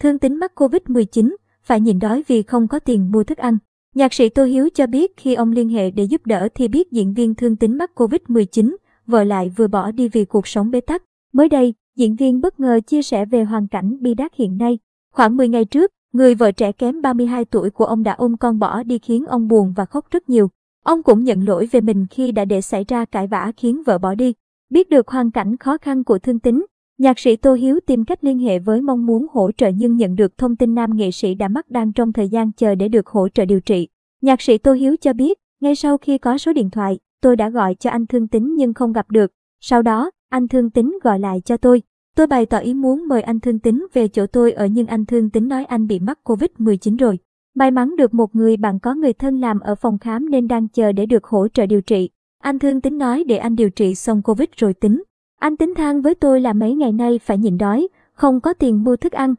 Thương Tín mắc Covid-19, phải nhịn đói vì không có tiền mua thức ăn. Nhạc sĩ Tô Hiếu cho biết khi ông liên hệ để giúp đỡ thì biết diễn viên Thương Tín mắc Covid-19, vợ lại vừa bỏ đi vì cuộc sống bế tắc. Mới đây, diễn viên bất ngờ chia sẻ về hoàn cảnh bi đát hiện nay. Khoảng 10 ngày trước, người vợ trẻ kém 32 tuổi của ông đã ôm con bỏ đi khiến ông buồn và khóc rất nhiều. Ông cũng nhận lỗi về mình khi đã để xảy ra cãi vã khiến vợ bỏ đi. Biết được hoàn cảnh khó khăn của Thương Tín, nhạc sĩ Tô Hiếu tìm cách liên hệ với mong muốn hỗ trợ nhưng nhận được thông tin nam nghệ sĩ đã mắc đang trong thời gian chờ để được hỗ trợ điều trị. Nhạc sĩ Tô Hiếu cho biết, ngay sau khi có số điện thoại, tôi đã gọi cho anh Thương Tín nhưng không gặp được. Sau đó, anh Thương Tín gọi lại cho tôi. Tôi bày tỏ ý muốn mời anh Thương Tín về chỗ tôi ở nhưng anh Thương Tín nói anh bị mắc Covid-19 rồi. May mắn được một người bạn có người thân làm ở phòng khám nên đang chờ để được hỗ trợ điều trị. Anh Thương Tín nói để anh điều trị xong Covid rồi tính. Anh Tín than với tôi là mấy ngày nay phải nhịn đói, không có tiền mua thức ăn.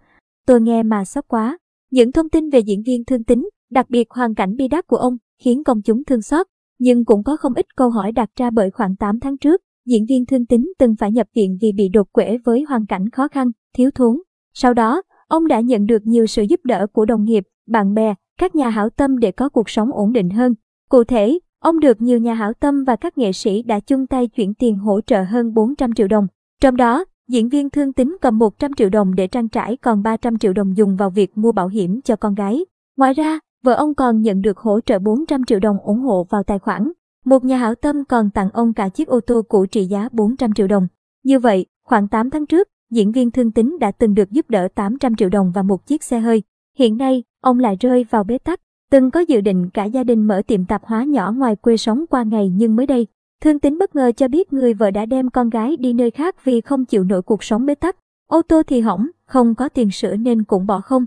Tôi nghe mà sốc quá. Những thông tin về diễn viên Thương Tín, đặc biệt hoàn cảnh bi đát của ông, khiến công chúng thương xót. Nhưng cũng có không ít câu hỏi đặt ra bởi khoảng 8 tháng trước, diễn viên Thương Tín từng phải nhập viện vì bị đột quỵ với hoàn cảnh khó khăn, thiếu thốn. Sau đó, ông đã nhận được nhiều sự giúp đỡ của đồng nghiệp, bạn bè, các nhà hảo tâm để có cuộc sống ổn định hơn. Cụ thể, ông được nhiều nhà hảo tâm và các nghệ sĩ đã chung tay chuyển tiền hỗ trợ hơn 400 triệu đồng. Trong đó, diễn viên Thương Tín cầm 100 triệu đồng để trang trải còn 300 triệu đồng dùng vào việc mua bảo hiểm cho con gái. Ngoài ra, vợ ông còn nhận được hỗ trợ 400 triệu đồng ủng hộ vào tài khoản. Một nhà hảo tâm còn tặng ông cả chiếc ô tô cũ trị giá 400 triệu đồng. Như vậy, khoảng 8 tháng trước, diễn viên Thương Tín đã từng được giúp đỡ 800 triệu đồng và một chiếc xe hơi. Hiện nay, ông lại rơi vào bế tắc. Từng có dự định cả gia đình mở tiệm tạp hóa nhỏ ngoài quê sống qua ngày nhưng mới đây, Thương Tín bất ngờ cho biết người vợ đã đem con gái đi nơi khác vì không chịu nổi cuộc sống bế tắc. Ô tô thì hỏng, không có tiền sửa nên cũng bỏ không.